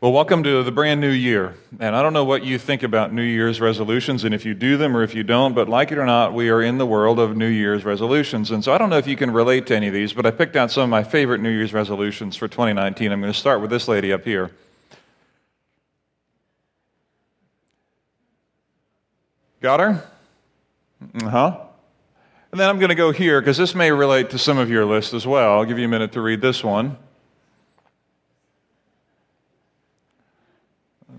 Well, welcome to the brand new year, and I don't know what you think about New Year's resolutions and if you do them or if you don't, but like it or not, we are in the world of New Year's resolutions, and so I don't know if you can relate to any of these, but I picked out some of my favorite New Year's resolutions for 2019. I'm going to start with this lady up here. Got her? And then I'm going to go here, because this may relate to some of your list as well. I'll give you a minute to read this one.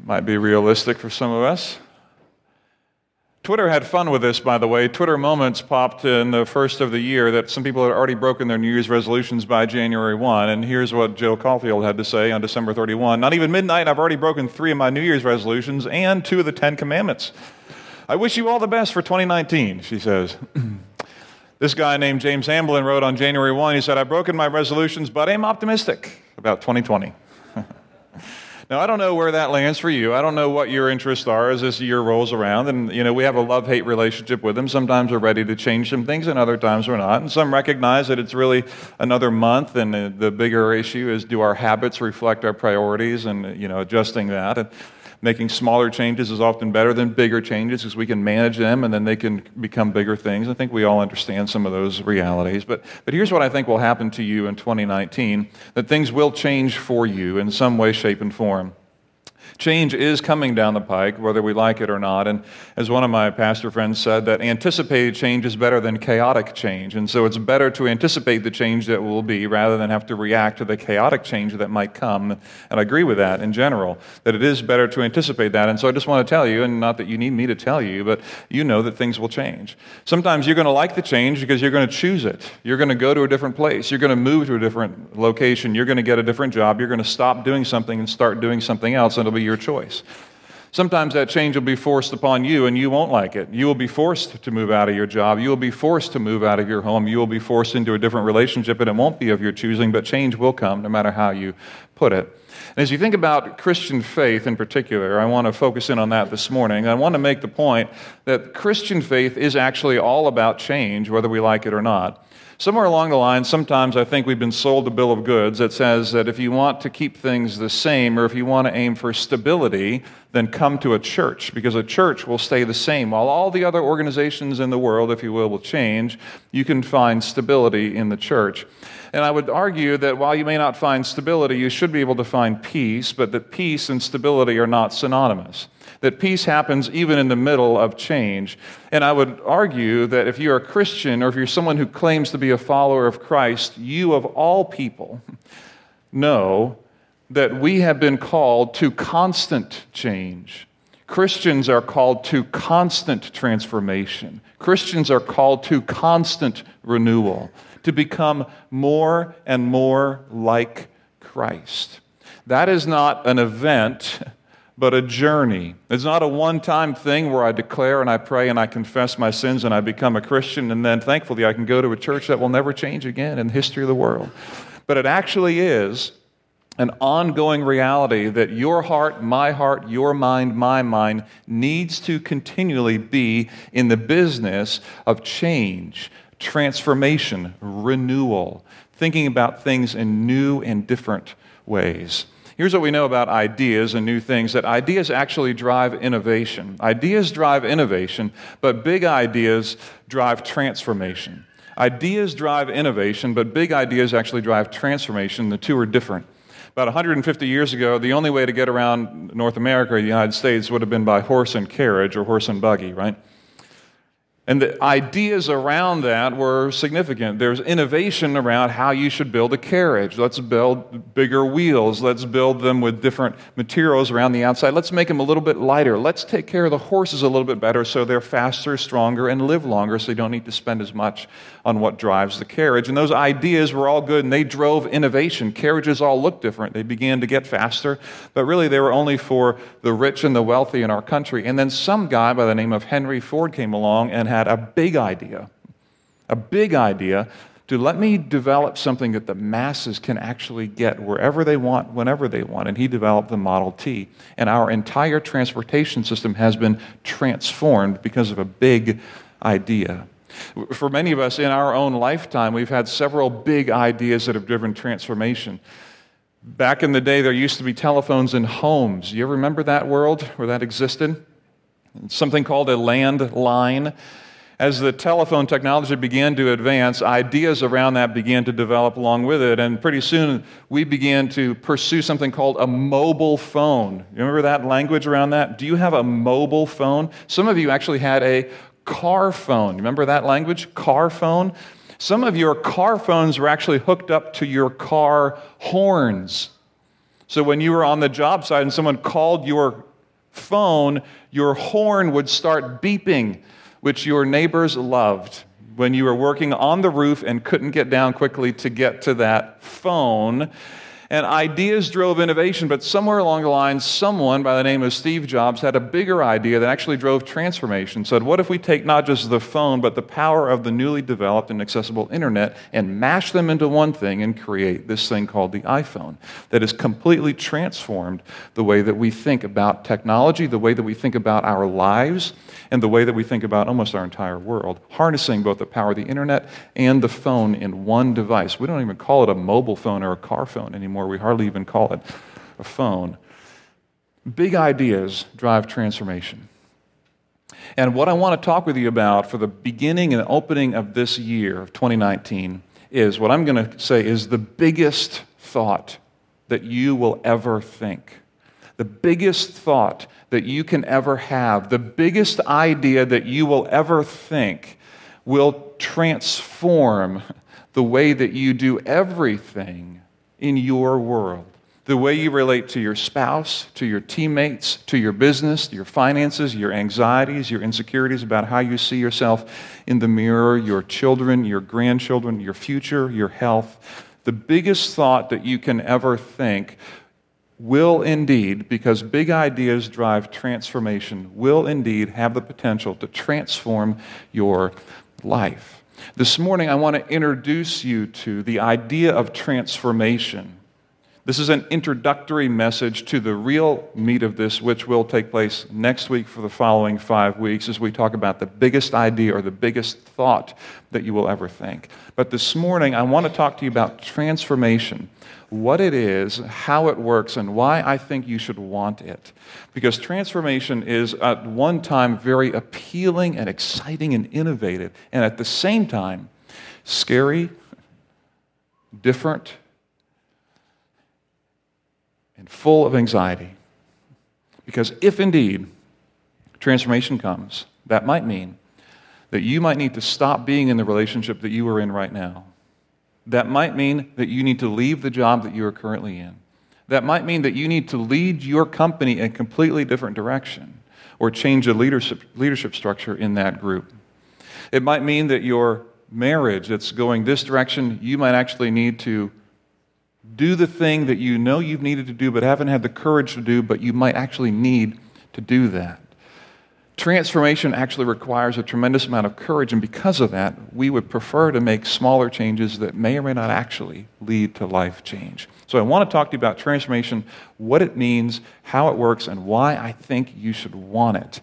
Might be realistic for some of us. Twitter had fun with this, by the way. Twitter Moments popped in the first of the year that some people had already broken their New Year's resolutions by January 1, and here's what Joe Caulfield had to say on December 31. Not even midnight, I've already broken 3 of my New Year's resolutions and 2 of the 10 commandments. I wish you all the best for 2019, she says. This guy named James Amblin wrote on January 1, he said, I've broken my resolutions, but I'm optimistic about 2020. Now, I don't know where that lands for you. I don't know what your interests are as this year rolls around. And, you know, we have a love-hate relationship with them. Sometimes we're ready to change some things, and other times we're not. And some recognize that it's really another month, and the bigger issue is, do our habits reflect our priorities and, you know, adjusting that. And making smaller changes is often better than bigger changes because we can manage them, and then they can become bigger things. I think we all understand some of those realities. But here's what I think will happen to you in 2019, that things will change for you in some way, shape, and form. Change is coming down the pike, whether we like it or not. And as one of my pastor friends said, that anticipated change is better than chaotic change. And so it's better to anticipate the change that will be rather than have to react to the chaotic change that might come. And I agree with that in general, that it is better to anticipate that. And so I just want to tell you, and not that you need me to tell you, but you know that things will change. Sometimes you're going to like the change because you're going to choose it. You're going to go to a different place. You're going to move to a different location. You're going to get a different job. You're going to stop doing something and start doing something else. And it'll be your choice. Sometimes that change will be forced upon you, and you won't like it. You will be forced to move out of your job. You will be forced to move out of your home. You will be forced into a different relationship, and it won't be of your choosing, but change will come no matter how you put it. And as you think about Christian faith in particular, I want to focus in on that this morning. I want to make the point that Christian faith is actually all about change, whether we like it or not. Somewhere along the line, sometimes I think we've been sold a bill of goods that says that if you want to keep things the same or if you want to aim for stability, then come to a church, because a church will stay the same. While all the other organizations in the world, if you will change, you can find stability in the church. And I would argue that while you may not find stability, you should be able to find peace, but that peace and stability are not synonymous. That peace happens even in the middle of change. And I would argue that if you're a Christian or if you're someone who claims to be a follower of Christ, you of all people know that we have been called to constant change. Christians are called to constant transformation. Christians are called to constant renewal, to become more and more like Christ. That is not an event, but a journey. It's not a one-time thing where I declare and I pray and I confess my sins and I become a Christian, and then thankfully I can go to a church that will never change again in the history of the world. But it actually is an ongoing reality that your heart, your mind, my mind needs to continually be in the business of change, transformation, renewal, thinking about things in new and different ways. Here's what we know about ideas and new things, that ideas actually drive innovation. Ideas drive innovation, but big ideas drive transformation. Ideas drive innovation, but big ideas actually drive transformation. The two are different. About 150 years ago, the only way to get around North America or the United States would have been by horse and carriage or horse and buggy, right? And the ideas around that were significant. There's innovation around how you should build a carriage. Let's build bigger wheels. Let's build them with different materials around the outside. Let's make them a little bit lighter. Let's take care of the horses a little bit better so they're faster, stronger, and live longer, so you don't need to spend as much on what drives the carriage. And those ideas were all good, and they drove innovation. Carriages all looked different. They began to get faster, but really they were only for the rich and the wealthy in our country. And then some guy by the name of Henry Ford came along and had a big idea to let me develop something that the masses can actually get wherever they want, whenever they want. And he developed the Model T. And our entire transportation system has been transformed because of a big idea. For many of us in our own lifetime, we've had several big ideas that have driven transformation. Back in the day, there used to be telephones in homes. You ever remember that world where that existed? Something called a landline. As the telephone technology began to advance, ideas around that began to develop along with it, and pretty soon we began to pursue something called a mobile phone. You remember that language around that? Do you have a mobile phone? Some of you actually had a car phone. Remember that language? Car phone? Some of your car phones were actually hooked up to your car horns. So when you were on the job site and someone called your phone, your horn would start beeping, which your neighbors loved when you were working on the roof and couldn't get down quickly to get to that phone. And ideas drove innovation, but somewhere along the line, someone by the name of Steve Jobs had a bigger idea that actually drove transformation. Said, what if we take not just the phone, but the power of the newly developed and accessible internet and mash them into one thing and create this thing called the iPhone that has completely transformed the way that we think about technology, the way that we think about our lives, and the way that we think about almost our entire world, harnessing both the power of the internet and the phone in one device. We don't even call it a mobile phone or a car phone anymore. We hardly even call it a phone. Big ideas drive transformation. And what I want to talk with you about for the beginning and opening of this year, of 2019, is what I'm going to say is the biggest thought that you will ever think. The biggest thought that you can ever have, the biggest idea that you will ever think will transform the way that you do everything in your world, the way you relate to your spouse, to your teammates, to your business, to your finances, your anxieties, your insecurities about how you see yourself in the mirror, your children, your grandchildren, your future, your health. The biggest thought that you can ever think will indeed, because big ideas drive transformation, will indeed have the potential to transform your life. This morning, I want to introduce you to the idea of transformation. This is an introductory message to the real meat of this, which will take place next week for the following 5 weeks as we talk about the biggest idea or the biggest thought that you will ever think. But this morning, I want to talk to you about transformation, what it is, how it works, and why I think you should want it. Because transformation is at one time very appealing and exciting and innovative, and at the same time, scary, different, and full of anxiety. Because if indeed transformation comes, that might mean that you might need to stop being in the relationship that you are in right now. That might mean that you need to leave the job that you are currently in. That might mean that you need to lead your company in a completely different direction or change the leadership structure in that group. It might mean that your marriage that's going this direction, you might actually need to do the thing that you know you've needed to do but haven't had the courage to do, but you might actually need to do that. Transformation actually requires a tremendous amount of courage, and because of that, we would prefer to make smaller changes that may or may not actually lead to life change. So I want to talk to you about transformation, what it means, how it works, and why I think you should want it.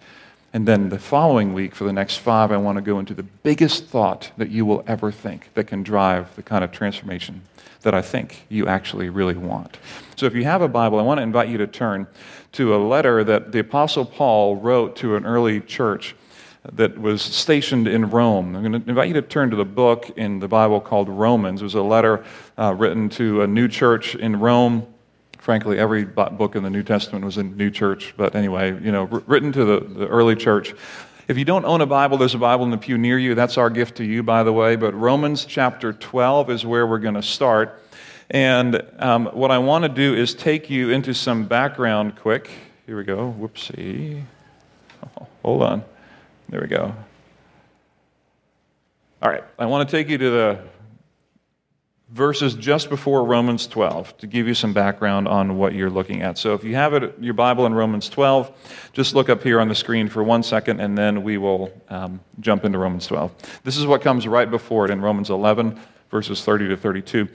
And then the following week, for the next 5, I want to go into the biggest thought that you will ever think that can drive the kind of transformation that I think you actually really want. So if you have a Bible, I want to invite you to turn to a letter that the Apostle Paul wrote to an early church that was stationed in Rome. I'm going to invite you to turn to the book in the Bible called Romans. It was a letter written to a new church in Rome. Frankly, every book in the New Testament was a new church, but anyway, you know, written to the early church. If you don't own a Bible, there's a Bible in the pew near you. That's our gift to you, by the way. But Romans chapter 12 is where we're going to start. And what I want to do is take you into some background quick. Here we go. Whoopsie. Oh, hold on. There we go. All right. I want to take you to the verses just before Romans 12 to give you some background on what you're looking at. So if you have it, your Bible in Romans 12, just look up here on the screen for 1 second, and then we will jump into Romans 12. This is what comes right before it in Romans 11, verses 30 to 32.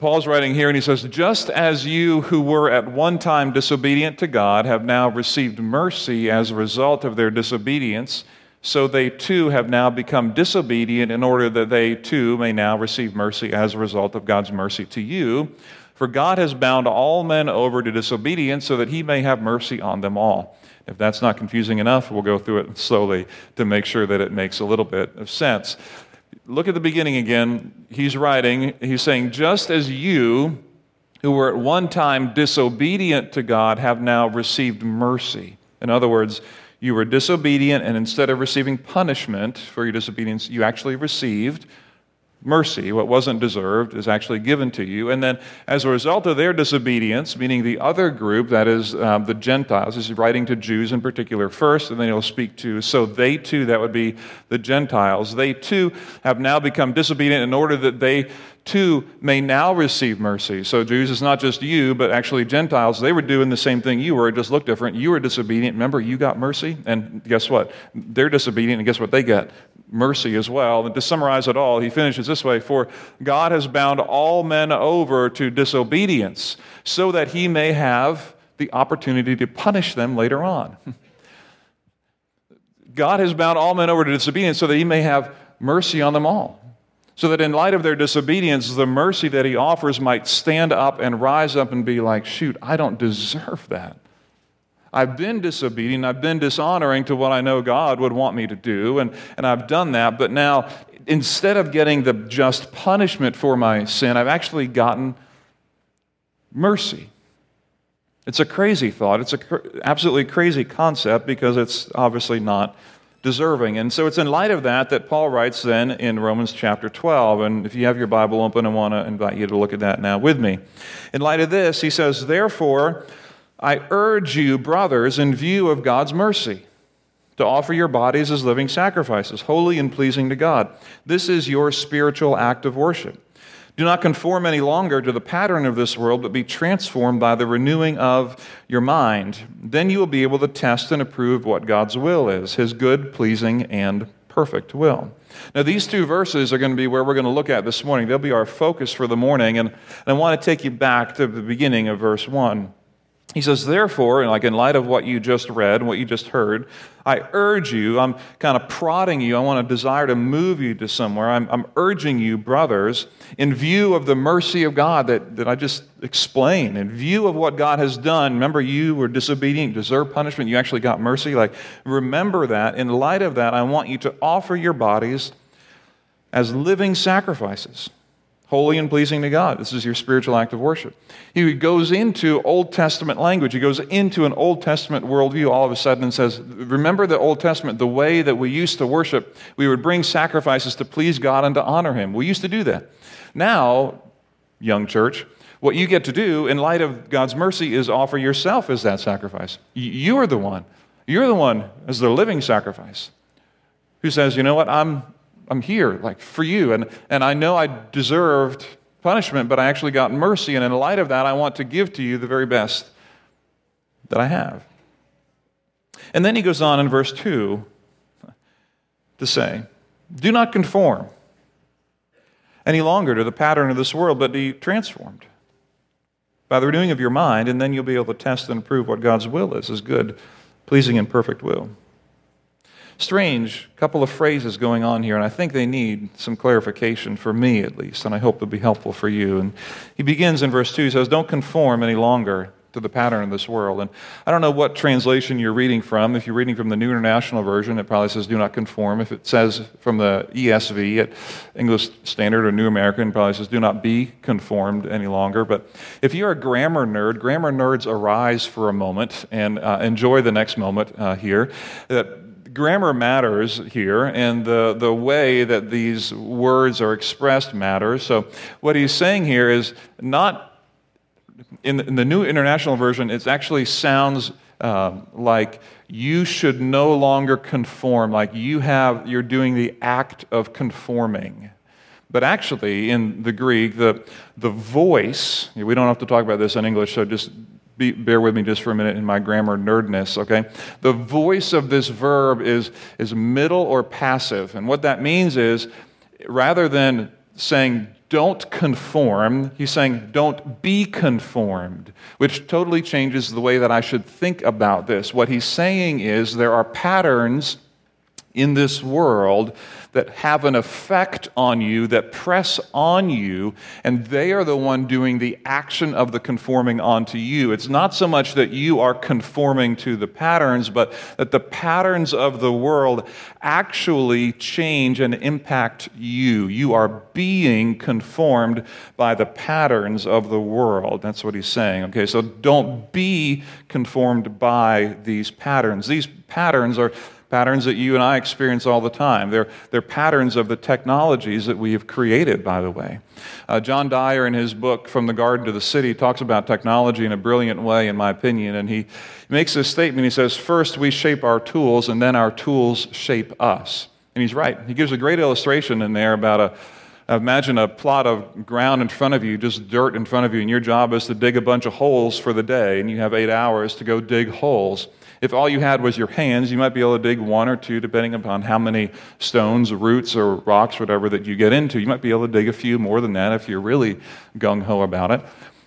Paul's writing here, and he says, "Just as you who were at one time disobedient to God have now received mercy as a result of their disobedience, so they too have now become disobedient in order that they too may now receive mercy as a result of God's mercy to you. For God has bound all men over to disobedience so that he may have mercy on them all. If that's not confusing enough, we'll go through it slowly to make sure that it makes a little bit of sense. Look at the beginning again. He's writing, he's saying, just as you who were at one time disobedient to God have now received mercy. In other words, you were disobedient, and instead of receiving punishment for your disobedience, you actually received mercy. What wasn't deserved is actually given to you. And then as a result of their disobedience, meaning the other group, that is the Gentiles, he's writing to Jews in particular first, and then he'll speak to, so they too, that would be the Gentiles, they too have now become disobedient in order that they too may now receive mercy. So Jews, it's not just you, but actually Gentiles, they were doing the same thing you were, it just looked different. You were disobedient, remember, you got mercy, and guess what? They're disobedient, and guess what they get? Mercy as well. And to summarize it all, he finishes this way, for God has bound all men over to disobedience so that he may have the opportunity to punish them later on. God has bound all men over to disobedience so that he may have mercy on them all. So that in light of their disobedience, the mercy that he offers might stand up and rise up and be like, shoot, I don't deserve that. I've been disobedient, I've been dishonoring to what I know God would want me to do, and I've done that, but now instead of getting the just punishment for my sin, I've actually gotten mercy. It's a crazy thought, it's an absolutely crazy concept because it's obviously not deserving. And so it's in light of that that Paul writes then in Romans chapter 12, and if you have your Bible open, I want to invite you to look at that now with me. In light of this, he says, therefore, I urge you, brothers, in view of God's mercy, to offer your bodies as living sacrifices, holy and pleasing to God. This is your spiritual act of worship. Do not conform any longer to the pattern of this world, but be transformed by the renewing of your mind. Then you will be able to test and approve what God's will is, his good, pleasing, and perfect will. Now, these two verses are going to be where we're going to look at this morning. They'll be our focus for the morning, and I want to take you back to the beginning of verse 1. He says, therefore, and like in light of what you just read and what you just heard, I urge you, I'm kind of prodding you, I want to desire to move you to somewhere. I'm urging you, brothers, in view of the mercy of God that I just explained, in view of what God has done, remember you were disobedient, deserved punishment, you actually got mercy. Like, remember that. In light of that, I want you to offer your bodies as living sacrifices, holy and pleasing to God. This is your spiritual act of worship. He goes into Old Testament language. He goes into an Old Testament worldview all of a sudden and says, remember the Old Testament, the way that we used to worship, we would bring sacrifices to please God and to honor him. We used to do that. Now, young church, what you get to do in light of God's mercy is offer yourself as that sacrifice. You are the one. You're the one as the living sacrifice who says, you know what, I'm here, like, for you, and I know I deserved punishment, but I actually got mercy, and in light of that, I want to give to you the very best that I have. And then he goes on in verse 2 to say, do not conform any longer to the pattern of this world, but be transformed by the renewing of your mind, and then you'll be able to test and prove what God's will is, his good, pleasing, and perfect will. Strange couple of phrases going on here, and I think they need some clarification for me at least, and I hope it'll be helpful for you. And he begins in verse 2, he says, don't conform any longer to the pattern of this world. And I don't know what translation you're reading from. If you're reading from the New International Version, it probably says do not conform. If it says from the ESV, at English Standard or New American, it probably says do not be conformed any longer. But if you're a grammar nerd, grammar nerds arise for a moment and enjoy the next moment here. Grammar matters here, and the way that these words are expressed matters. So what he's saying here is not, in the New International Version, it actually sounds like you should no longer conform, like you're doing the act of conforming. But actually, in the Greek, the voice, we don't have to talk about this in English, so just bear with me just for a minute in my grammar nerdness, okay? The voice of this verb is middle or passive. And what that means is, rather than saying don't conform, he's saying don't be conformed, which totally changes the way that I should think about this. What he's saying is there are patterns in this world that have an effect on you, that press on you, and they are the one doing the action of the conforming onto you. It's not so much that you are conforming to the patterns, but that the patterns of the world actually change and impact you. You are being conformed by the patterns of the world. That's what he's saying. Okay, so don't be conformed by these patterns. These patterns are patterns that you and I experience all the time. They're patterns of the technologies that we have created, by the way. John Dyer, in his book, From the Garden to the City, talks about technology in a brilliant way, in my opinion, and he makes this statement. He says, first we shape our tools, and then our tools shape us. And he's right. He gives a great illustration in there about imagine a plot of ground in front of you, just dirt in front of you, and your job is to dig a bunch of holes for the day, and you have 8 hours to go dig holes. If all you had was your hands, you might be able to dig one or two, depending upon how many stones, roots, or rocks, whatever that you get into. You might be able to dig a few more than that if you're really gung-ho about it.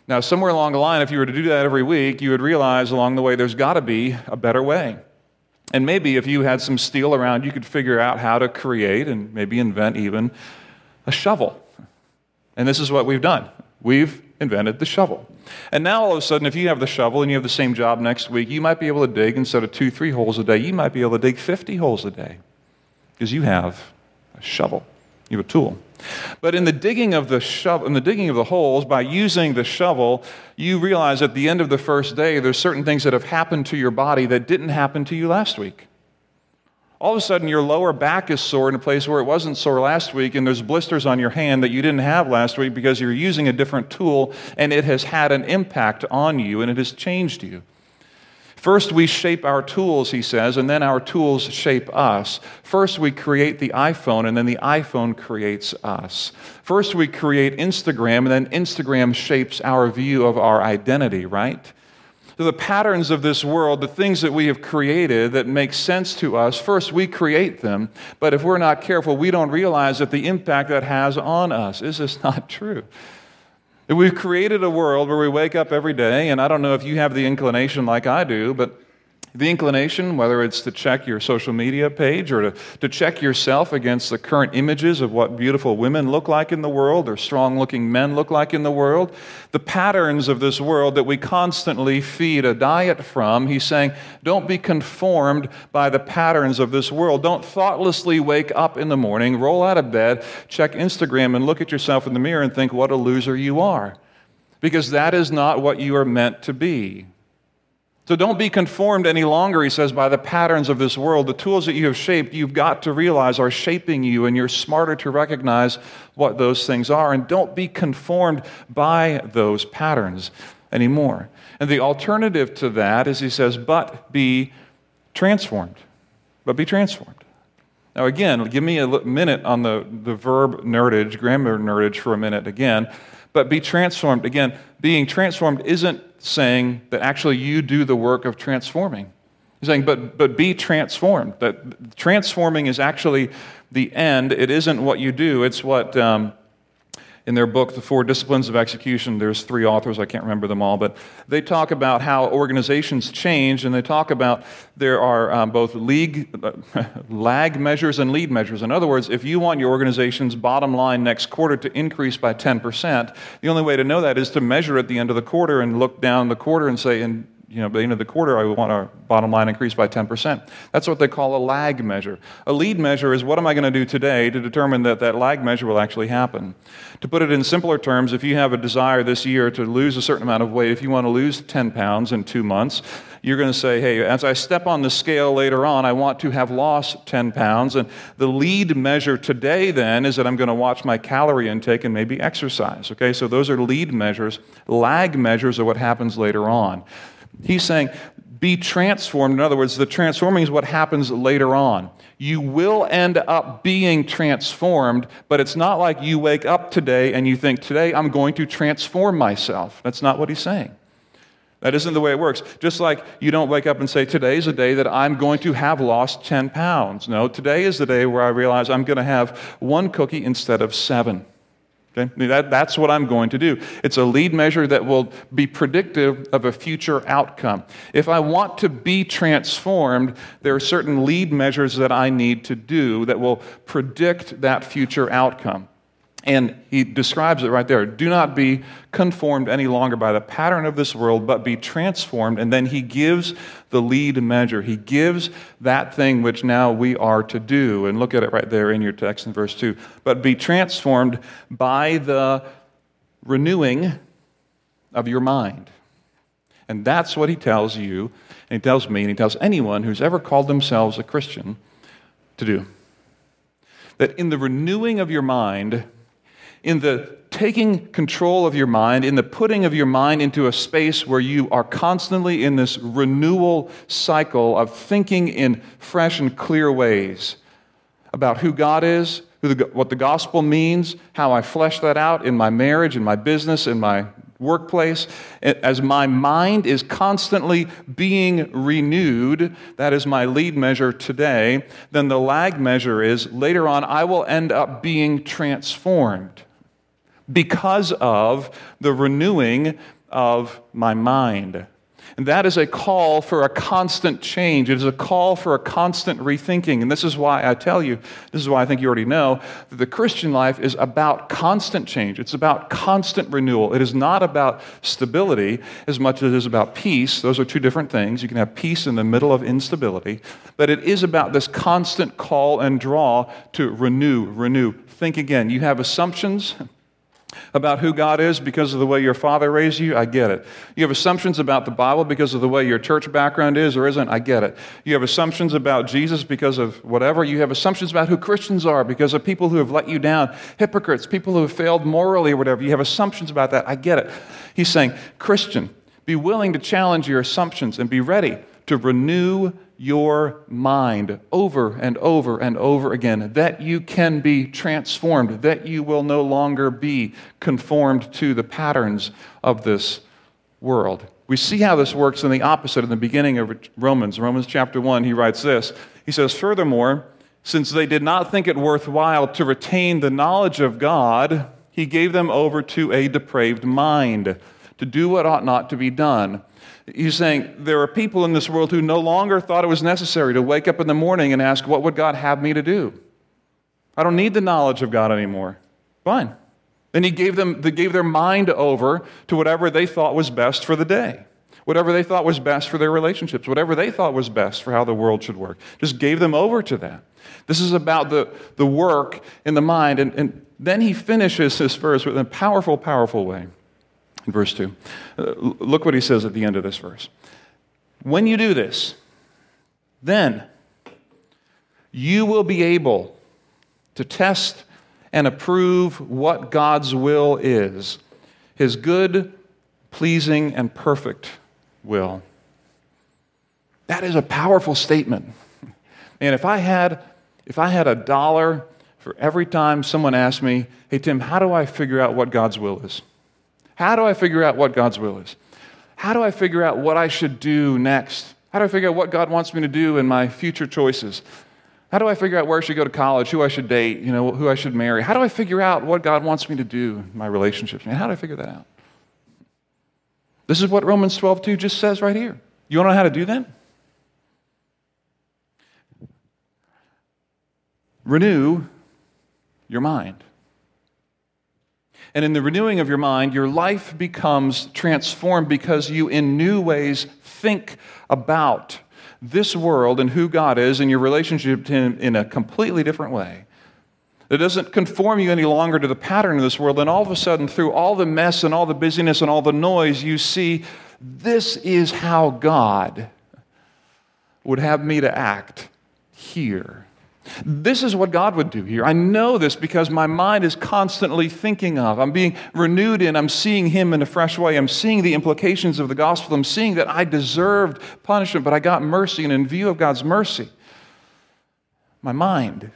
Now, somewhere along the line, if you were to do that every week, you would realize along the way there's got to be a better way. And maybe if you had some steel around, you could figure out how to create and maybe invent even a shovel. And this is what we've done. We've invented the shovel. And now all of a sudden, if you have the shovel and you have the same job next week, you might be able to dig, instead of 2-3 holes a day, you might be able to dig 50 holes a day because you have a shovel. You have a tool. But in the digging of the shovel, in the digging of the holes, by using the shovel, you realize at the end of the first day, there's certain things that have happened to your body that didn't happen to you last week. All of a sudden, your lower back is sore in a place where it wasn't sore last week, and there's blisters on your hand that you didn't have last week because you're using a different tool, and it has had an impact on you, and it has changed you. First, we shape our tools, he says, and then our tools shape us. First, we create the iPhone, and then the iPhone creates us. First, we create Instagram, and then Instagram shapes our view of our identity, right? So the patterns of this world, the things that we have created that make sense to us, first we create them, but if we're not careful, we don't realize that the impact that has on us. Is this not true? That we've created a world where we wake up every day, and I don't know if you have the inclination like I do, but the inclination, whether it's to check your social media page or to check yourself against the current images of what beautiful women look like in the world or strong-looking men look like in the world, the patterns of this world that we constantly feed a diet from, he's saying, don't be conformed by the patterns of this world. Don't thoughtlessly wake up in the morning, roll out of bed, check Instagram, and look at yourself in the mirror and think, what a loser you are. Because that is not what you are meant to be. So don't be conformed any longer, he says, by the patterns of this world. The tools that you have shaped, you've got to realize are shaping you, and you're smarter to recognize what those things are. And don't be conformed by those patterns anymore. And the alternative to that is, he says, but be transformed. But be transformed. Now again, give me a minute on the verb nerdage, grammar nerdage for a minute again. But be transformed. Again, being transformed isn't saying that actually you do the work of transforming. He's saying, but be transformed. That transforming is actually the end. It isn't what you do. It's what, in their book, The Four Disciplines of Execution, there's 3 authors, I can't remember them all, but they talk about how organizations change, and they talk about there are both lag measures and lead measures. In other words, if you want your organization's bottom line next quarter to increase by 10%, the only way to know that is to measure at the end of the quarter and look down the quarter and say, by the end of the quarter, I want our bottom line increased by 10%. That's what they call a lag measure. A lead measure is what am I going to do today to determine that lag measure will actually happen. To put it in simpler terms, if you have a desire this year to lose a certain amount of weight, if you want to lose 10 pounds in 2 months, you're going to say, hey, as I step on the scale later on, I want to have lost 10 pounds. And the lead measure today then is that I'm going to watch my calorie intake and maybe exercise. Okay, so those are lead measures. Lag measures are what happens later on. He's saying, be transformed. In other words, the transforming is what happens later on. You will end up being transformed, but it's not like you wake up today and you think, today I'm going to transform myself. That's not what he's saying. That isn't the way it works. Just like you don't wake up and say, today's a day that I'm going to have lost 10 pounds. No, today is the day where I realize I'm going to have 1 cookie instead of 7. Okay? That's what I'm going to do. It's a lead measure that will be predictive of a future outcome. If I want to be transformed, there are certain lead measures that I need to do that will predict that future outcome. And he describes it right there. Do not be conformed any longer by the pattern of this world, but be transformed. And then he gives the lead measure. He gives that thing which now we are to do. And look at it right there in your text in verse 2. But be transformed by the renewing of your mind. And that's what he tells you, and he tells me, and he tells anyone who's ever called themselves a Christian to do. That in the renewing of your mind, in the taking control of your mind, in the putting of your mind into a space where you are constantly in this renewal cycle of thinking in fresh and clear ways about who God is, what the gospel means, how I flesh that out in my marriage, in my business, in my workplace, as my mind is constantly being renewed, that is my lead measure today, then the lag measure is later on I will end up being transformed because of the renewing of my mind. And that is a call for a constant change. It is a call for a constant rethinking. And this is why I tell you, this is why I think you already know, that the Christian life is about constant change. It's about constant renewal. It is not about stability as much as it is about peace. Those are two different things. You can have peace in the middle of instability. But it is about this constant call and draw to renew. Think again. You have assumptions about who God is because of the way your father raised you, I get it. You have assumptions about the Bible because of the way your church background is or isn't, I get it. You have assumptions about Jesus because of whatever. You have assumptions about who Christians are because of people who have let you down, hypocrites, people who have failed morally or whatever. You have assumptions about that, I get it. He's saying, Christian, be willing to challenge your assumptions and be ready to renew your mind over and over and over again, that you can be transformed, that you will no longer be conformed to the patterns of this world. We see how this works in the opposite in the beginning of Romans. Romans chapter 1, he writes this. He says, furthermore, since they did not think it worthwhile to retain the knowledge of God, he gave them over to a depraved mind to do what ought not to be done. He's saying there are people in this world who no longer thought it was necessary to wake up in the morning and ask, what would God have me to do? I don't need the knowledge of God anymore. Fine. Then they gave their mind over to whatever they thought was best for the day, whatever they thought was best for their relationships, whatever they thought was best for how the world should work. Just gave them over to that. This is about the work in the mind. And then he finishes this verse with a powerful, powerful way. In verse 2, look what he says at the end of this verse. When you do this, then you will be able to test and approve what God's will is, his good, pleasing, and perfect will. That is a powerful statement. And if I had a dollar for every time someone asked me, hey, Tim, how do I figure out what God's will is? How do I figure out what God's will is? How do I figure out what I should do next? How do I figure out what God wants me to do in my future choices? How do I figure out where I should go to college, who I should date, who I should marry? How do I figure out what God wants me to do in my relationships? Man, how do I figure that out? This is what Romans 12:2 just says right here. You want to know how to do that? Renew your mind. And in the renewing of your mind, your life becomes transformed because you, in new ways, think about this world and who God is and your relationship to Him in a completely different way. It doesn't conform you any longer to the pattern of this world. And all of a sudden, through all the mess and all the busyness and all the noise, you see, this is how God would have me to act here. This is what God would do here. I know this because my mind is constantly thinking of. I'm being renewed in. I'm seeing Him in a fresh way. I'm seeing the implications of the gospel. I'm seeing that I deserved punishment, but I got mercy. And in view of God's mercy, my mind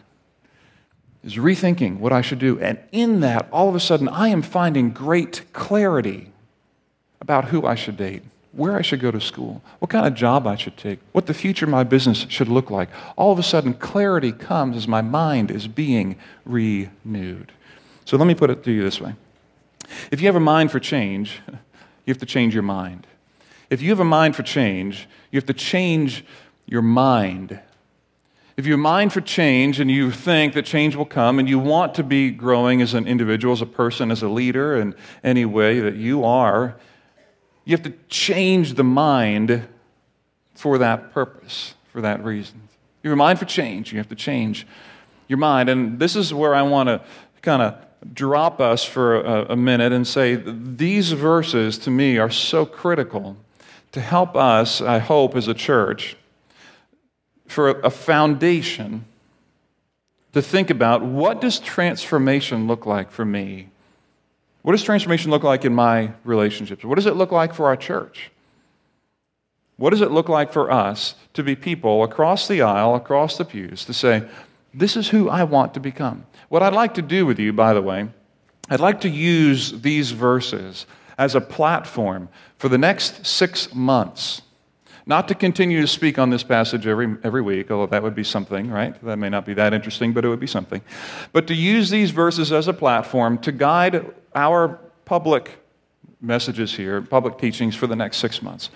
is rethinking what I should do. And in that, all of a sudden, I am finding great clarity about who I should date, where I should go to school, what kind of job I should take, what the future of my business should look like. All of a sudden, clarity comes as my mind is being renewed. So let me put it to you this way. If you have a mind for change, you have to change your mind. If you have a mind for change, you have to change your mind. If you're mind for change and you think that change will come and you want to be growing as an individual, as a person, as a leader, in any way that you are, you have to change the mind for that purpose, for that reason. If you're mind for change, you have to change your mind. And this is where I want to kind of drop us for a minute and say these verses to me are so critical to help us, I hope, as a church, for a foundation to think about what does transformation look like for me? What does transformation look like in my relationships? What does it look like for our church? What does it look like for us to be people across the aisle, across the pews, to say, this is who I want to become? What I'd like to do with you, by the way, I'd like to use these verses as a platform for the next 6 months. Not to continue to speak on this passage every week, although that would be something, right? That may not be that interesting, but it would be something. But to use these verses as a platform to guide our public messages here, public teachings for the next 6 months.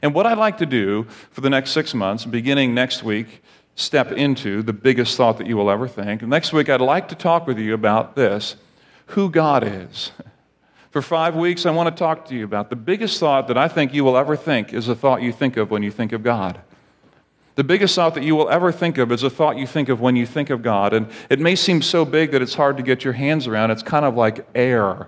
And what I'd like to do for the next 6 months, beginning next week, step into the biggest thought that you will ever think. And next week, I'd like to talk with you about this, who God is. For 5 weeks, I want to talk to you about the biggest thought that I think you will ever think is a thought you think of when you think of God. The biggest thought that you will ever think of is a thought you think of when you think of God. And it may seem so big that it's hard to get your hands around. It's kind of like air.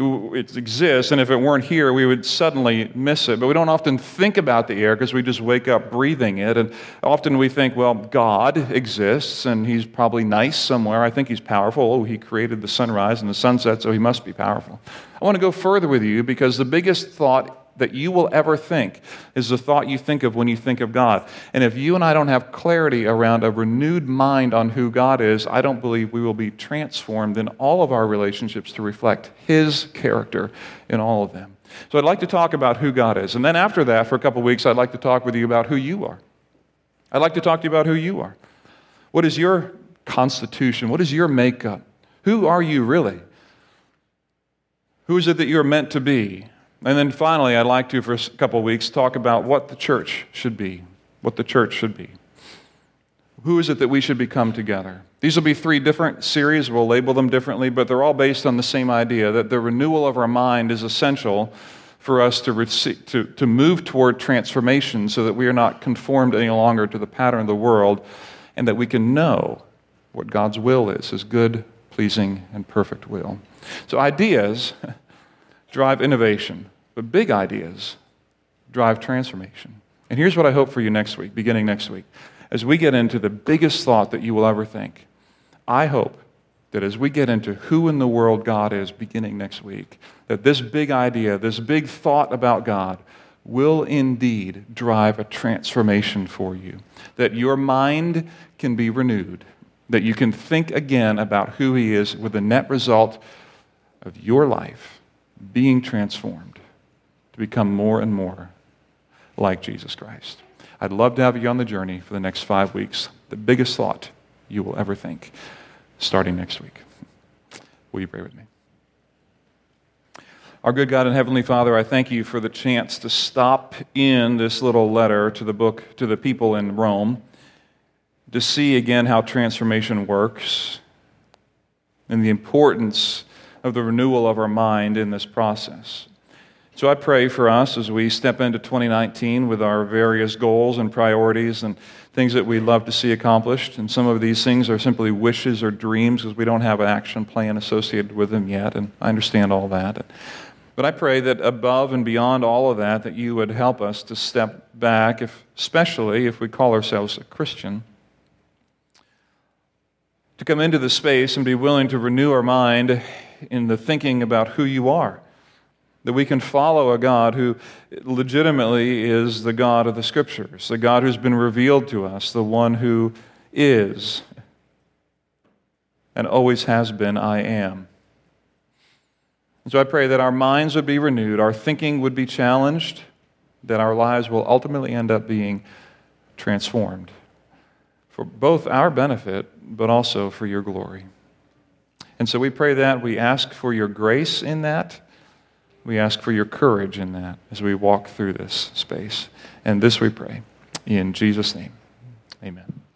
It exists, and if it weren't here, we would suddenly miss it. But we don't often think about the air because we just wake up breathing it. And often we think, well, God exists, and he's probably nice somewhere. I think he's powerful. Oh, he created the sunrise and the sunset, so he must be powerful. I want to go further with you because the biggest thought that you will ever think is the thought you think of when you think of God. And if you and I don't have clarity around a renewed mind on who God is, I don't believe we will be transformed in all of our relationships to reflect his character in all of them. So I'd like to talk about who God is. And then after that, for a couple weeks, I'd like to talk with you about who you are. I'd like to talk to you about who you are. What is your constitution? What is your makeup? Who are you really? Who is it that you're meant to be? And then finally, I'd like to, for a couple of weeks, talk about what the church should be. What the church should be. Who is it that we should become together? These will be 3 different series. We'll label them differently, but they're all based on the same idea, that the renewal of our mind is essential for us to move toward transformation so that we are not conformed any longer to the pattern of the world and that we can know what God's will is, his good, pleasing, and perfect will. So ideas drive innovation, but big ideas drive transformation. And here's what I hope for you next week, beginning next week. As we get into the biggest thought that you will ever think, I hope that as we get into who in the world God is beginning next week, that this big idea, this big thought about God will indeed drive a transformation for you, that your mind can be renewed, that you can think again about who he is with the net result of your life being transformed to become more and more like Jesus Christ. I'd love to have you on the journey for the next 5 weeks, the biggest thought you will ever think, starting next week. Will you pray with me? Our good God and Heavenly Father, I thank you for the chance to stop in this little letter to the book, to the people in Rome, to see again how transformation works and the importance of the renewal of our mind in this process. So I pray for us as we step into 2019 with our various goals and priorities and things that we love to see accomplished. And some of these things are simply wishes or dreams because we don't have an action plan associated with them yet. And I understand all that. But I pray that above and beyond all of that, that you would help us to step back, especially if we call ourselves a Christian, to come into the space and be willing to renew our mind in the thinking about who you are, that we can follow a God who legitimately is the God of the Scriptures, the God who's been revealed to us, the one who is and always has been, I am. And so I pray that our minds would be renewed, our thinking would be challenged, that our lives will ultimately end up being transformed for both our benefit, but also for your glory. And so we pray that. We ask for your grace in that. We ask for your courage in that as we walk through this space. And this we pray in Jesus' name. Amen.